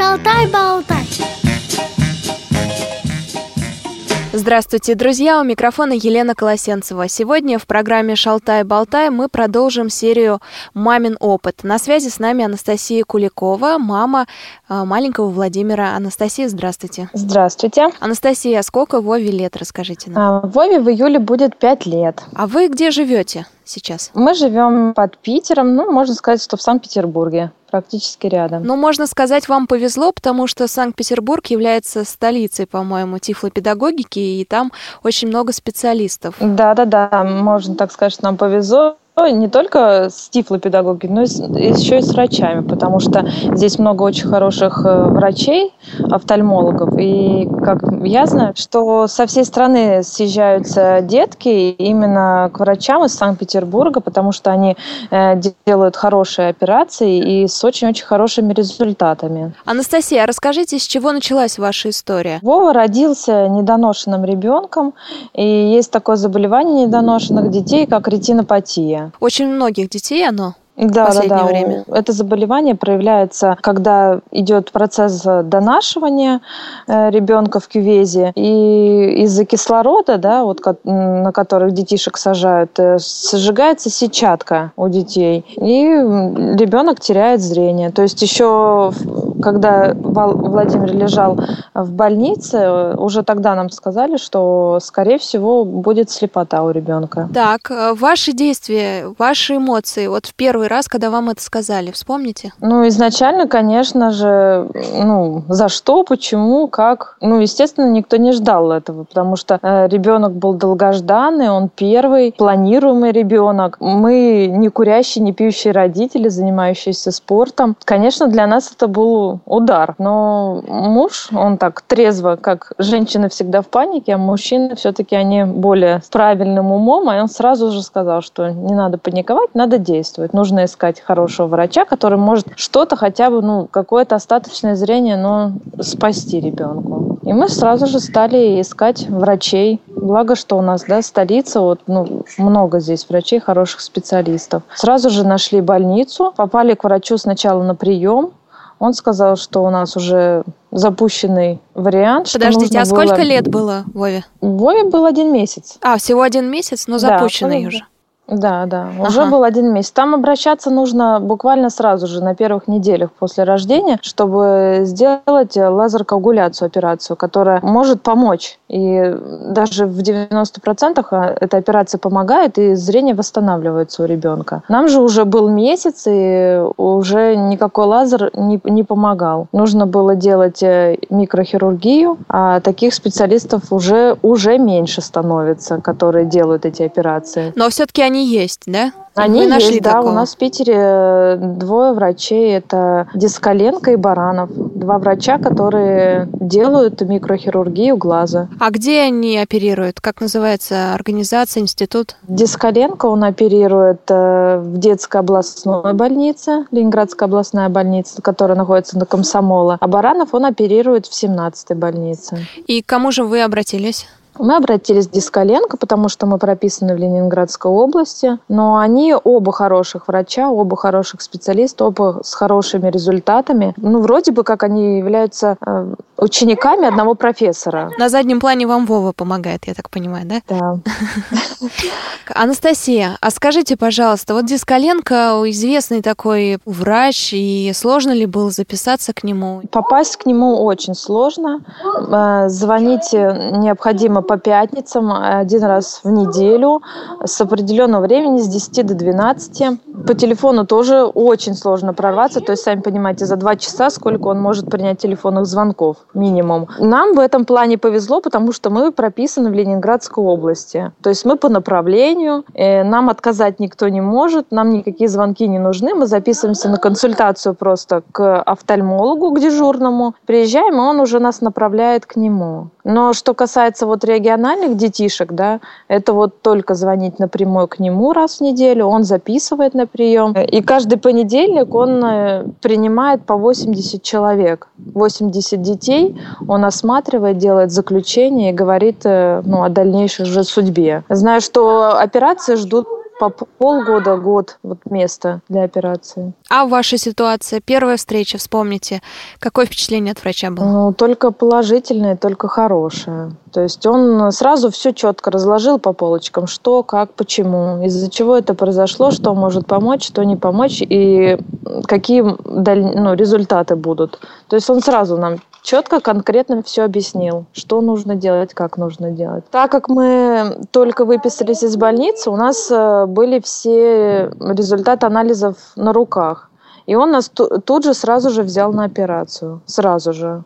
Шалтай-Болтай. Здравствуйте, друзья! У микрофона Елена Колосенцева. Сегодня в программе «Шалтай-болтай» мы продолжим серию «Мамин опыт». На связи с нами Анастасия Куликова, мама маленького Владимира. Анастасия, здравствуйте! Здравствуйте! Анастасия, сколько Вове лет, расскажите нам? Вове в июле будет 5 лет. А вы где живете сейчас? Мы живем под Питером, можно сказать, что в Санкт-Петербурге. Практически рядом. Но можно сказать, вам повезло, потому что Санкт-Петербург является столицей, по-моему, тифлопедагогики, и там очень много специалистов. Да, можно так сказать, что нам повезло. Не только с тифлопедагогикой, но еще и с врачами, потому что здесь много очень хороших врачей, офтальмологов. И, как я знаю, что со всей страны съезжаются детки именно к врачам из Санкт-Петербурга, потому что они делают хорошие операции и с очень-очень хорошими результатами. Анастасия, расскажите, с чего началась ваша история? Вова родился недоношенным ребенком, и есть такое заболевание недоношенных детей, как ретинопатия. Очень многих детей оно в последнее время. Это заболевание проявляется, когда идет процесс донашивания ребенка в кювезе, и из-за кислорода, на которых детишек сажают, сжигается сетчатка у детей, и ребенок теряет зрение. То есть еще когда Владимир лежал в больнице, уже тогда нам сказали, что, скорее всего, будет слепота у ребенка. Так, ваши действия, ваши эмоции, в первый раз, когда вам это сказали, вспомните? Изначально, конечно же, за что, почему, как. Естественно, никто не ждал этого, потому что ребенок был долгожданный, он первый, планируемый ребенок. Мы не курящие, не пьющие родители, занимающиеся спортом. Конечно, для нас это был удар, но муж, он так трезво, как женщины всегда в панике, а мужчины все-таки они более с правильным умом, а он сразу же сказал, что не надо паниковать, надо действовать. Нужно искать хорошего врача, который может что-то хотя бы, какое-то остаточное зрение, спасти ребенку. И мы сразу же стали искать врачей. Благо, что у нас, столица, много здесь врачей, хороших специалистов. Сразу же нашли больницу, попали к врачу сначала на прием. Он сказал, что у нас уже запущенный вариант. Подождите, а сколько лет было Вове? Вове был 1 месяц. А, всего 1 месяц, но запущенный уже. Да, уже был 1 месяц. Там обращаться нужно буквально сразу же, на первых неделях после рождения, чтобы сделать лазеркоагуляцию, операцию, которая может помочь. И даже в 90% эта операция помогает, и зрение восстанавливается у ребенка. Нам же уже был месяц, и уже никакой лазер не помогал. Нужно было делать микрохирургию, а таких специалистов уже меньше становится, которые делают эти операции. Но все-таки они есть, да? Они есть, да. Такого? У нас в Питере 2 врачей, это Дискаленко и Баранов. 2 врача, которые делают микрохирургию глаза. А где они оперируют? Как называется организация, институт? Дискаленко, он оперирует в детской областной больнице, Ленинградская областная больница, которая находится на Комсомола. А Баранов, он оперирует в 17-й больнице. И к кому же вы обратились? Мы обратились к Дискаленко, потому что мы прописаны в Ленинградской области, но они оба хороших врача, оба хороших специалиста, оба с хорошими результатами. Вроде бы как они являются учениками одного профессора. На заднем плане вам Вова помогает, я так понимаю, да? Да. Анастасия, а скажите, пожалуйста, Дискаленко известный такой врач, и сложно ли было записаться к нему? Попасть к нему очень сложно. Звонить необходимо по пятницам 1 раз в неделю с определенного времени, с 10 до 12. По телефону тоже очень сложно прорваться, то есть, сами понимаете, за 2 часа сколько он может принять телефонных звонков минимум. Нам в этом плане повезло, потому что мы прописаны в Ленинградской области, то есть мы по направлению, нам отказать никто не может, нам никакие звонки не нужны, мы записываемся на консультацию просто к офтальмологу, к дежурному, приезжаем, и он уже нас направляет к нему. Но что касается региональных детишек, это только звонить напрямую к нему раз в неделю, он записывает на прием. И каждый понедельник он принимает по 80 человек. 80 детей он осматривает, делает заключение и говорит о дальнейшей уже судьбе. Знаю, что операции ждут по полгода, год вот место для операции. А ваша ситуация, первая встреча, вспомните, какое впечатление от врача было? Ну, только положительное, только хорошее. То есть он сразу все четко разложил по полочкам, что, как, почему, из-за чего это произошло, что может помочь, что не помочь и какие результаты будут. То есть он сразу нам четко, конкретно все объяснил, что нужно делать, как нужно делать. Так как мы только выписались из больницы, у нас были все результаты анализов на руках. И он нас тут же сразу же взял на операцию. Сразу же.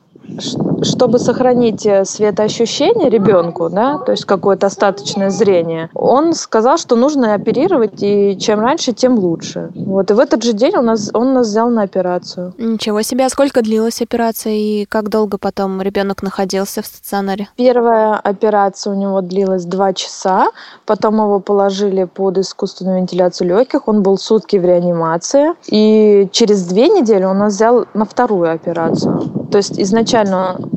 Чтобы сохранить светоощущение ребенку, да, то есть какое-то остаточное зрение, он сказал, что нужно оперировать, и чем раньше, тем лучше. Вот, и в этот же день он нас взял на операцию. Ничего себе! А сколько длилась операция, и как долго потом ребенок находился в стационаре? Первая операция у него длилась 2 часа, потом его положили под искусственную вентиляцию легких, он был сутки в реанимации, и через 2 недели он нас взял на вторую операцию. То есть изначально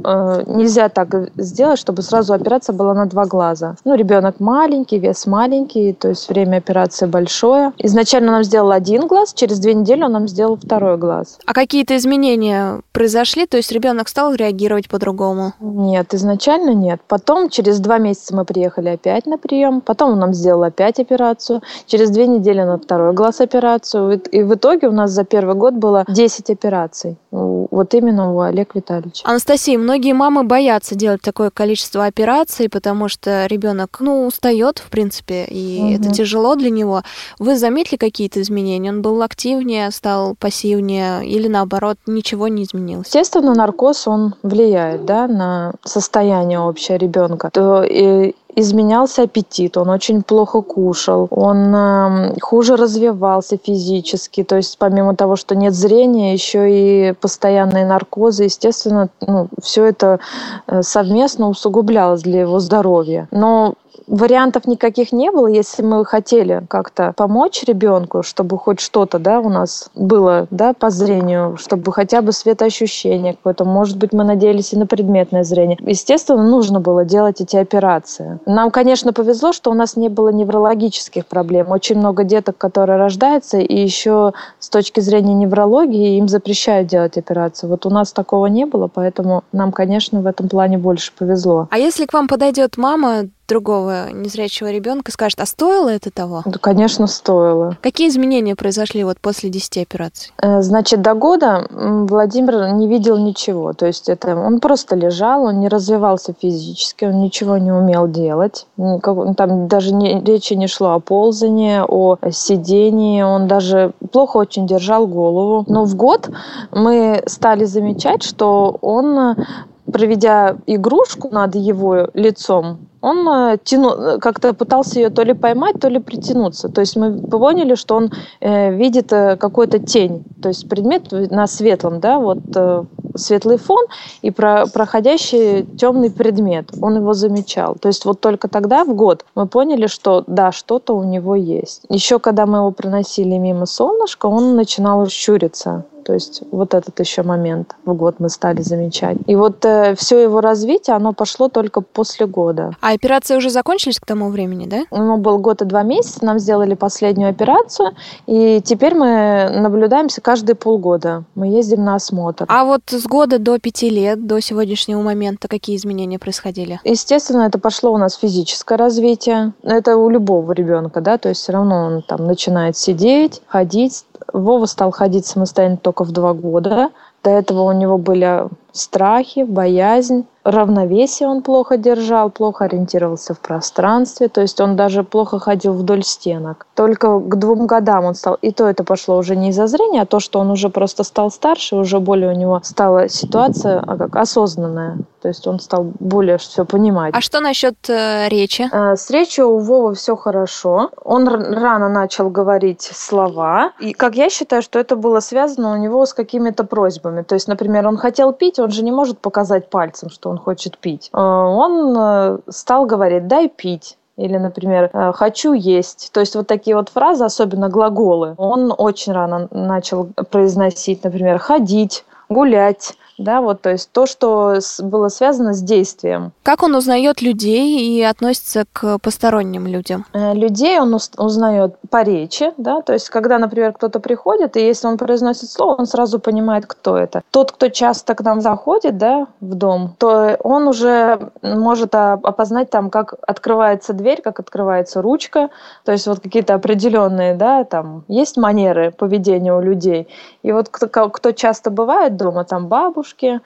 нельзя так сделать, чтобы сразу операция была на 2 глаза. Ребенок маленький, вес маленький, то есть время операции большое. Изначально нам сделал 1 глаз, через 2 недели он нам сделал 2 глаз. А какие-то изменения произошли? То есть ребенок стал реагировать по-другому? Нет, изначально нет. Потом через 2 месяца мы приехали опять на прием, потом он нам сделал опять операцию, через 2 недели на 2 глаз операцию. И в итоге у нас за 1 год было 10 операций. Вот именно у Олега Витальевича. Анастасия, многие мамы боятся делать такое количество операций, потому что ребенок, устает, в принципе, и это тяжело для него. Вы заметили какие-то изменения? Он был активнее, стал пассивнее или, наоборот, ничего не изменилось? Естественно, наркоз, он влияет, да, на состояние общее ребенка. Изменялся аппетит, он очень плохо кушал, он хуже развивался физически, то есть помимо того, что нет зрения, еще и постоянные наркозы, естественно, все это совместно усугублялось для его здоровья. Но вариантов никаких не было, если мы хотели как-то помочь ребенку, чтобы хоть что-то, да, у нас было, да, по зрению, чтобы хотя бы светоощущение какое-то, может быть, мы надеялись и на предметное зрение. Естественно, нужно было делать эти операции. Нам, конечно, повезло, что у нас не было неврологических проблем. Очень много деток, которые рождаются, и еще с точки зрения неврологии им запрещают делать операции. Вот у нас такого не было, поэтому нам, конечно, в этом плане больше повезло. А если к вам подойдет мама другого незрячего ребенка, скажет, а стоило это того? Да, конечно, стоило. Какие изменения произошли вот после 10 операций? Значит, до года Владимир не видел ничего. То есть он просто лежал, он не развивался физически, он ничего не умел делать. Там даже речи не шло о ползании, о сидении. Он даже плохо очень держал голову. Но в год мы стали замечать, что он, проведя игрушку над его лицом, он как-то пытался ее то ли поймать, то ли притянуться. То есть мы поняли, что он видит какую-то тень, то есть предмет на светлом, да, вот светлый фон и проходящий темный предмет. Он его замечал. То есть вот только тогда, в год, мы поняли, что да, что-то у него есть. Еще когда мы его проносили мимо солнышка, он начинал щуриться. То есть вот этот еще момент в год мы стали замечать. И вот все его развитие, оно пошло только после года. А операции уже закончились к тому времени, да? Ему был 1 год и 2 месяца, нам сделали последнюю операцию, и теперь мы наблюдаемся каждые полгода. Мы ездим на осмотр. А вот с года до 5 лет, до сегодняшнего момента, какие изменения происходили? Естественно, это пошло у нас физическое развитие. Это у любого ребенка, да, то есть все равно он там начинает сидеть, ходить. Вова стал ходить самостоятельно только в 2 года. До этого у него были страхи, боязнь. Равновесие он плохо держал, плохо ориентировался в пространстве, то есть он даже плохо ходил вдоль стенок. Только к 2 годам он стал, и то это пошло уже не из-за зрения, а то, что он уже просто стал старше, уже более у него стала ситуация осознанная, то есть он стал более все понимать. А что насчет речи? С речью у Вовы все хорошо, он рано начал говорить слова, и, как я считаю, что это было связано у него с какими-то просьбами, то есть, например, он хотел пить, он же не может показать пальцем, что он хочет пить. Он стал говорить «дай пить». Или, например, «хочу есть». То есть вот такие вот фразы, особенно глаголы, он очень рано начал произносить, например, «ходить». гулять, да, вот, то есть то, что было связано с действием. Как он узнает людей и относится к посторонним людям? Людей он узнает по речи, да, то есть когда, например, кто-то приходит, и если он произносит слово, он сразу понимает, кто это. Тот, кто часто к нам заходит, да, в дом, то он уже может опознать там, как открывается дверь, как открывается ручка, то есть вот какие-то определенные, да, там есть манеры поведения у людей. И вот кто часто бывает дома, там бабушки,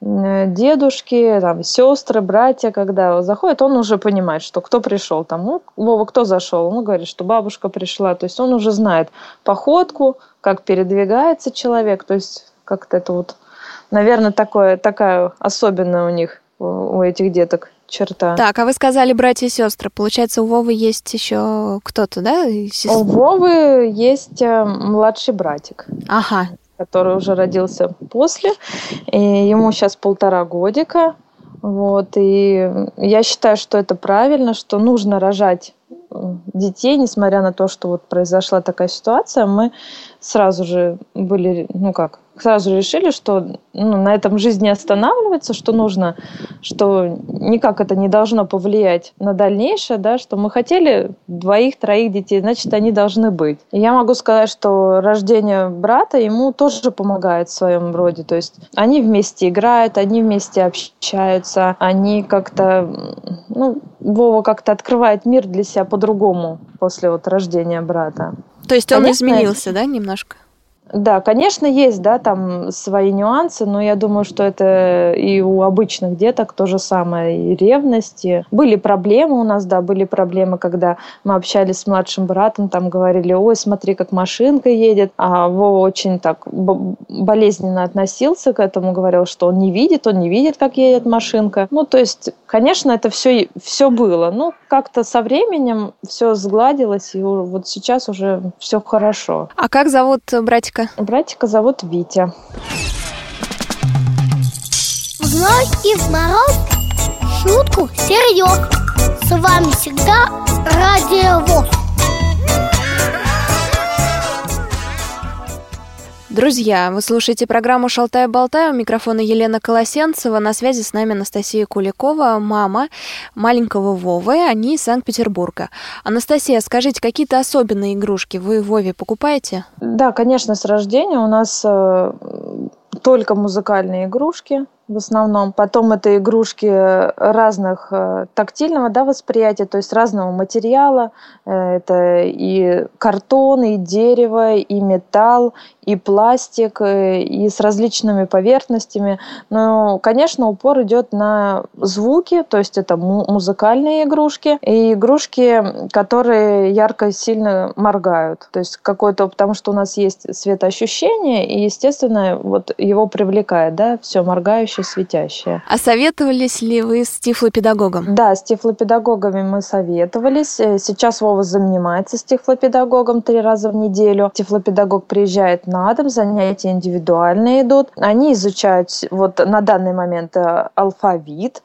дедушки, там, сестры, братья, когда заходят, он уже понимает, что кто пришел, там, ну, Вова, кто зашел, он говорит, что бабушка пришла, то есть он уже знает походку, как передвигается человек, то есть как-то это вот, наверное, такая особенная у них, у этих деток черта. Так, а вы сказали братья и сестры, получается, у Вовы есть еще кто-то, да? У Вовы есть младший братик. Ага. Который уже родился после, и ему сейчас 1,5 годика. Вот, и я считаю, что это правильно, что нужно рожать детей, несмотря на то, что вот произошла такая ситуация, мы сразу же были, сразу решили, что на этом жизнь не останавливается, что нужно, что никак это не должно повлиять на дальнейшее, да, что мы хотели 2-3 детей, значит, они должны быть. И я могу сказать, что рождение брата ему тоже помогает в своем роде, то есть они вместе играют, они вместе общаются, они как-то, Вова как-то открывает мир для себя по-другому после вот рождения брата. То есть он изменился, да, немножко? Да, конечно, есть, да, там свои нюансы, но я думаю, что это и у обычных деток то же самое, и ревности. Были проблемы у нас, да, были проблемы, когда мы общались с младшим братом, там говорили, ой, смотри, как машинка едет, а Вова очень так болезненно относился к этому, говорил, что он не видит, как едет машинка. То есть, конечно, это все было, но как-то со временем все сгладилось, и вот сейчас уже все хорошо. А как зовут братика? Братика зовут Витя. Вновь и в мороз, шутку серьёз. С вами всегда Радио ВОЗ. Друзья, вы слушаете программу «Шалтай-Болтай». У микрофона Елена Колосенцева. На связи с нами Анастасия Куликова, мама маленького Вовы. Они из Санкт-Петербурга. Анастасия, скажите, какие-то особенные игрушки вы Вове покупаете? Да, конечно, с рождения у нас только музыкальные игрушки. В основном. Потом это игрушки разных тактильного, да, восприятия, то есть разного материала. Это и картон, и дерево, и металл, и пластик, и с различными поверхностями. Но, конечно, упор идет на звуки, то есть это музыкальные игрушки и игрушки, которые ярко и сильно моргают. То есть какое-то, потому что у нас есть светоощущение, и, естественно, вот его привлекает, да, все моргающее, светящее. А советовались ли вы с тифлопедагогом? Да, с тифлопедагогами мы советовались. Сейчас Вова занимается с тифлопедагогом 3 раза в неделю. Тифлопедагог приезжает на дом, занятия индивидуальные идут. Они изучают вот на данный момент алфавит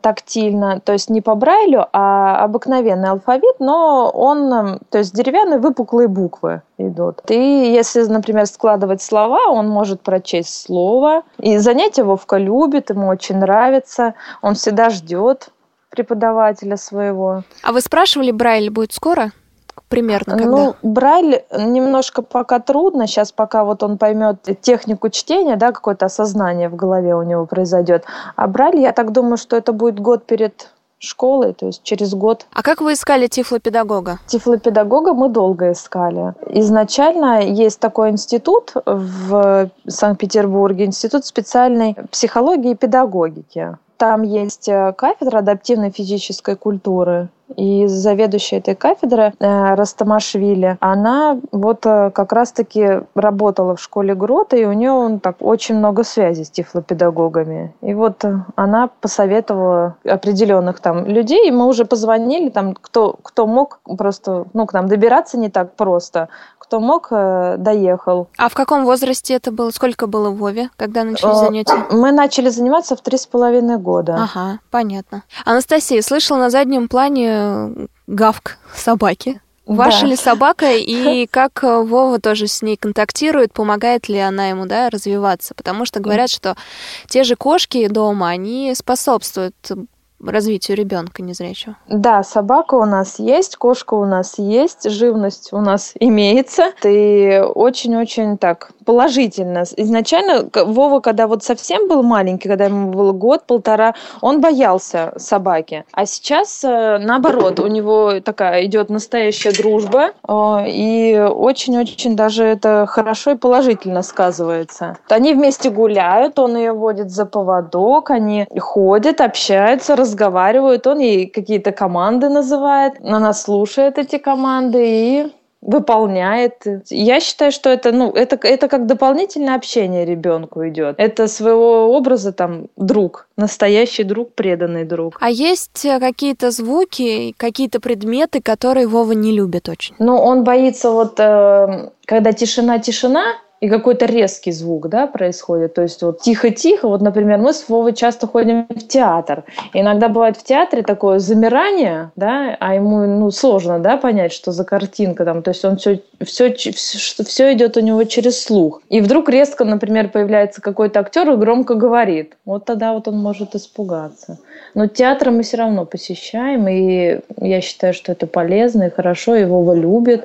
тактильно, то есть не по Брайлю, а обыкновенный алфавит, но он, то есть деревянные выпуклые буквы идут. И если, например, складывать слова, он может прочесть слово. И занятия Вовка любит, ему очень нравится, он всегда ждет преподавателя своего. А вы спрашивали, Брайль будет скоро? Примерно когда? Брайль немножко пока трудно, сейчас пока вот он поймет технику чтения, да, какое-то осознание в голове у него произойдет. А Брайль, я так думаю, что это будет год перед школой, то есть через год. А как вы искали тифлопедагога? Тифлопедагога мы долго искали. Изначально есть такой институт в Санкт-Петербурге, институт специальной психологии и педагогики. Там есть кафедра адаптивной физической культуры. И заведующая этой кафедры Ростомашвили, она вот как раз-таки работала в школе Грота, и у нее очень много связей с тифлопедагогами. И вот она посоветовала определенных там людей, и мы уже позвонили, там, кто мог просто, к нам добираться не так просто, кто мог, доехал. А в каком возрасте это было? Сколько было в Вове, когда начали занятия? Мы начали заниматься в 3,5 года. Ага, понятно. Анастасия, слышала на заднем плане гавк собаки. Ваша ли собака, и как Вова тоже с ней контактирует, помогает ли она ему, да, развиваться? Потому что говорят, что те же кошки дома, они способствуют развитию ребенка незрячего. Да, собака у нас есть, кошка у нас есть, живность у нас имеется. И очень-очень так положительно. Изначально Вова, когда вот совсем был маленький, когда ему был год-полтора, он боялся собаки. А сейчас, наоборот, у него такая идет настоящая дружба. И очень-очень даже это хорошо и положительно сказывается. Они вместе гуляют, он ее водит за поводок, они ходят, общаются, разговаривают, он ей какие-то команды называет, она слушает эти команды и выполняет. Я считаю, что это, это как дополнительное общение ребенку идет. Это своего образа там друг, настоящий друг, преданный друг. А есть какие-то звуки, какие-то предметы, которые Вова не любит очень? Он боится когда тишина-тишина, и какой-то резкий звук, да, происходит. То есть тихо-тихо. Например, мы с Вовой часто ходим в театр. Иногда бывает в театре такое замирание, да, а ему сложно, да, понять, что за картинка там. То есть он все идет у него через слух. И вдруг резко, например, появляется какой-то актер и громко говорит. Тогда он может испугаться. Но театр мы все равно посещаем, и я считаю, что это полезно и хорошо, и Вова любит.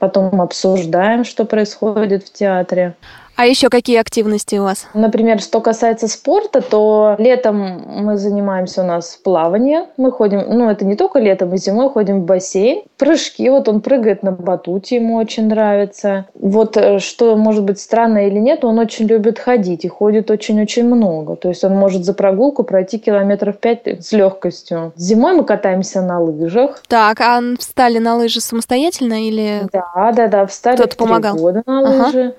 Потом обсуждаем, что происходит в театре. А еще какие активности у вас? Например, что касается спорта, то летом мы занимаемся у нас плаванием. Мы ходим, это не только летом, и зимой ходим в бассейн. Прыжки, он прыгает на батуте, ему очень нравится. Что может быть странно или нет, он очень любит ходить и ходит очень-очень много. То есть он может за прогулку пройти 5 километров с легкостью. Зимой мы катаемся на лыжах. Так, а встали на лыжи самостоятельно или? Да, встали. Кто-то помогал? 3 года на лыжи.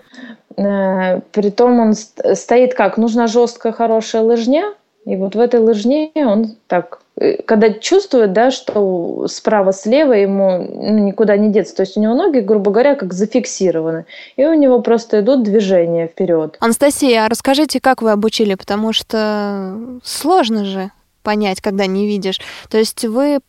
Притом он стоит как? Нужна жесткая, хорошая лыжня. И в этой лыжне он так, когда чувствует, да, что справа-слева ему никуда не деться. То есть у него ноги, грубо говоря, как зафиксированы. И у него просто идут движения вперед. Анастасия, а расскажите, как вы обучили? Потому что сложно же понять, когда не видишь. То есть вы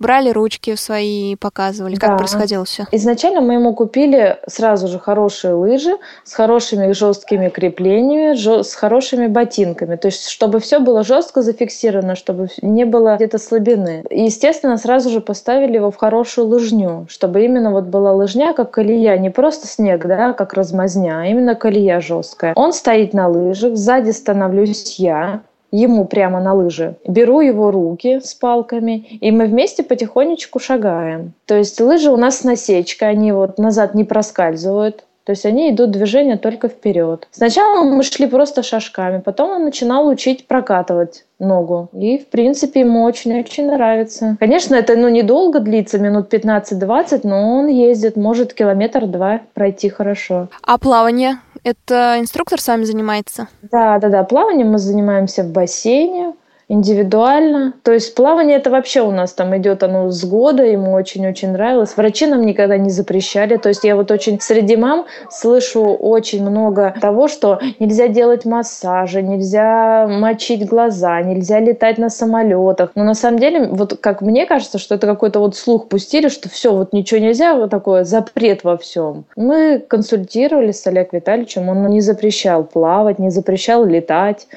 брали ручки свои и показывали, как происходило все. Изначально мы ему купили сразу же хорошие лыжи с хорошими жесткими креплениями, с хорошими ботинками. То есть, чтобы все было жестко зафиксировано, чтобы не было где-то слабины. И, естественно, сразу же поставили его в хорошую лыжню, чтобы именно была лыжня, как колея, не просто снег, да, как размазня, а именно колея жесткая. Он стоит на лыжах, сзади становлюсь я, ему прямо на лыжи. Беру его руки с палками, и мы вместе потихонечку шагаем. То есть лыжи у нас с насечкой, они назад не проскальзывают. То есть они идут движения только вперед. Сначала мы шли просто шажками, потом он начинал учить прокатывать ногу. И, в принципе, ему очень-очень нравится. Конечно, это недолго длится, минут 15-20, но он ездит, может 1-2 километра пройти хорошо. А плавание? Это инструктор с вами занимается? Да. Плаванием мы занимаемся в бассейне, индивидуально. То есть плавание это вообще у нас там идет оно с года, ему очень-очень нравилось. Врачи нам никогда не запрещали. То есть я очень среди мам слышу очень много того, что нельзя делать массажи, нельзя мочить глаза, нельзя летать на самолетах. Но на самом деле, как мне кажется, что это какой-то слух пустили, что все, ничего нельзя, такое запрет во всем. Мы консультировались с Олегом Витальевичем, он не запрещал плавать, не запрещал летать.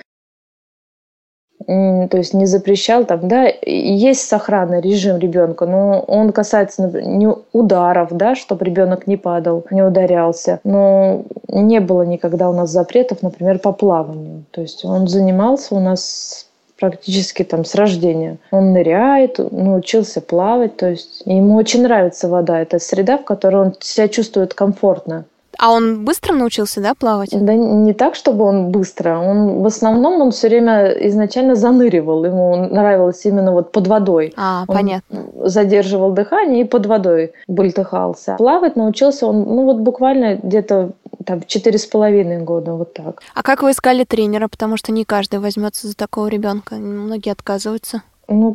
То есть не запрещал там, да, есть сохранный режим ребенка, но он касается, например, ударов, да, чтобы ребенок не падал, не ударялся. Но не было никогда у нас запретов, например, по плаванию. То есть он занимался у нас практически там с рождения. Он ныряет, научился плавать, то есть ему очень нравится вода, это среда, в которой он себя чувствует комфортно. А он быстро научился, да, плавать? Да не так, чтобы он быстро. Он в основном все время изначально заныривал. Ему нравилось именно под водой. Понятно. Задерживал дыхание и под водой бултыхался. Плавать научился он, буквально где-то там 4,5 года, так. А как вы искали тренера? Потому что не каждый возьмется за такого ребенка. Многие отказываются.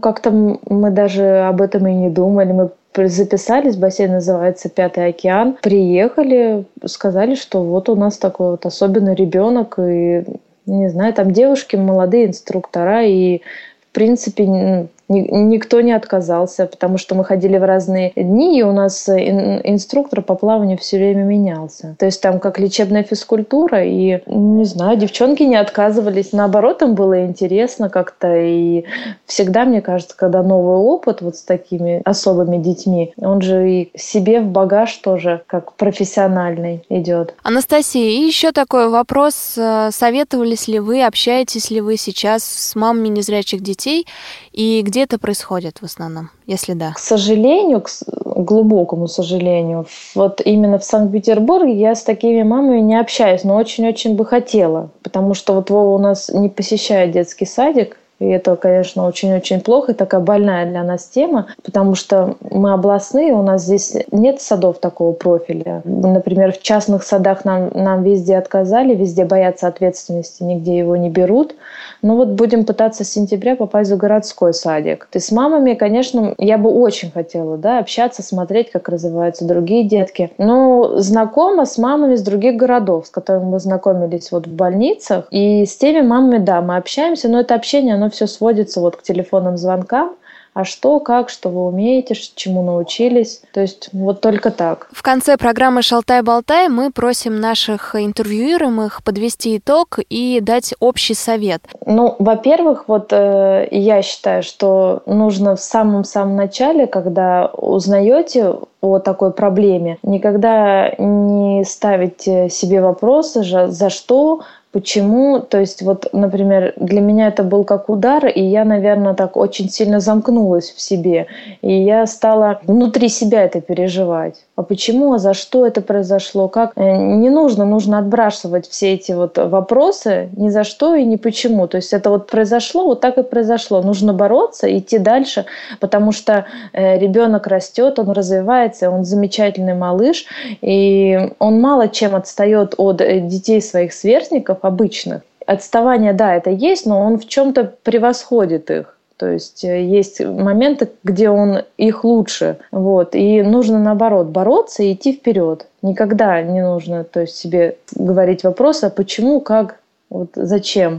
Как-то мы даже об этом и не думали. Мы записались, бассейн называется «Пятый океан». Приехали, сказали, что у нас такой особенный ребенок, и, не знаю, там девушки, молодые инструктора, и, в принципе, Никто не отказался, потому что мы ходили в разные дни, и у нас инструктор по плаванию все время менялся. То есть там как лечебная физкультура, и, не знаю, девчонки не отказывались. Наоборот, им было интересно как-то. И всегда, мне кажется, когда новый опыт вот с такими особыми детьми, он же и себе в багаж тоже как профессиональный идет. Анастасия, и еще такой вопрос. Советовались ли вы, общаетесь ли вы сейчас с мамами незрячих детей? И где это происходит в основном, если да? К сожалению, к глубокому сожалению, вот именно в Санкт-Петербурге я с такими мамами не общаюсь, но очень-очень бы хотела, потому что вот Вова у нас не посещает детский садик, и это, конечно, очень-очень плохо, и такая больная для нас тема, потому что мы областные, у нас здесь нет садов такого профиля. Например, в частных садах нам везде отказали, везде боятся ответственности, нигде его не берут. Но вот будем пытаться с сентября попасть в городской садик. И с мамами, конечно, я бы очень хотела, да, общаться, смотреть, как развиваются другие детки. Но знакома с мамами из других городов, с которыми мы знакомились вот в больницах. И с теми мамами, да, мы общаемся, но это общение, оно все сводится вот к телефонным звонкам. А что, как, что вы умеете, чему научились. То есть вот только так. В конце программы «Шалтай-болтай» мы просим наших интервьюируемых подвести итог и дать общий совет. Ну, во-первых, вот я считаю, что нужно в самом-самом начале, когда узнаете о такой проблеме, никогда не ставить себе вопросы, за что, почему? То есть, вот, например, для меня это был как удар, и я, наверное, так очень сильно замкнулась в себе. И я стала внутри себя это переживать. А почему, а за что это произошло? Как? Не нужно, нужно отбрасывать все эти вот вопросы ни за что и ни почему. То есть это вот произошло, вот так и произошло. Нужно бороться, идти дальше, потому что ребенок растет, он развивается, он замечательный малыш, и он мало чем отстает от детей своих сверстников обычных. Отставание, да, это есть, но он в чем-то превосходит их. То есть есть моменты, где он их лучше. Вот. И нужно, наоборот, бороться и идти вперед. Никогда не нужно, то есть, себе говорить вопросы, а почему, как, вот, зачем.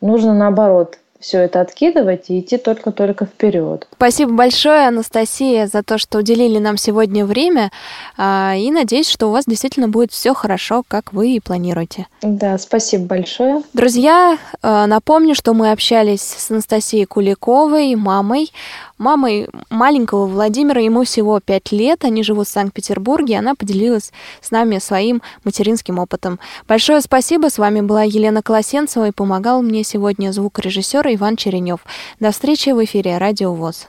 Нужно, наоборот, все это откидывать и идти только-только вперед. Спасибо большое, Анастасия, за то, что уделили нам сегодня время. И надеюсь, что у вас действительно будет все хорошо, как вы и планируете. Да, спасибо большое. Друзья, напомню, что мы общались с Анастасией Куликовой, мамой маленького Владимира, ему всего 5 лет, они живут в Санкт-Петербурге, и она поделилась с нами своим материнским опытом. Большое спасибо, с вами была Елена Колосенцева, и помогал мне сегодня звукорежиссер Иван Черенев. До встречи в эфире «Радио ВОЗ».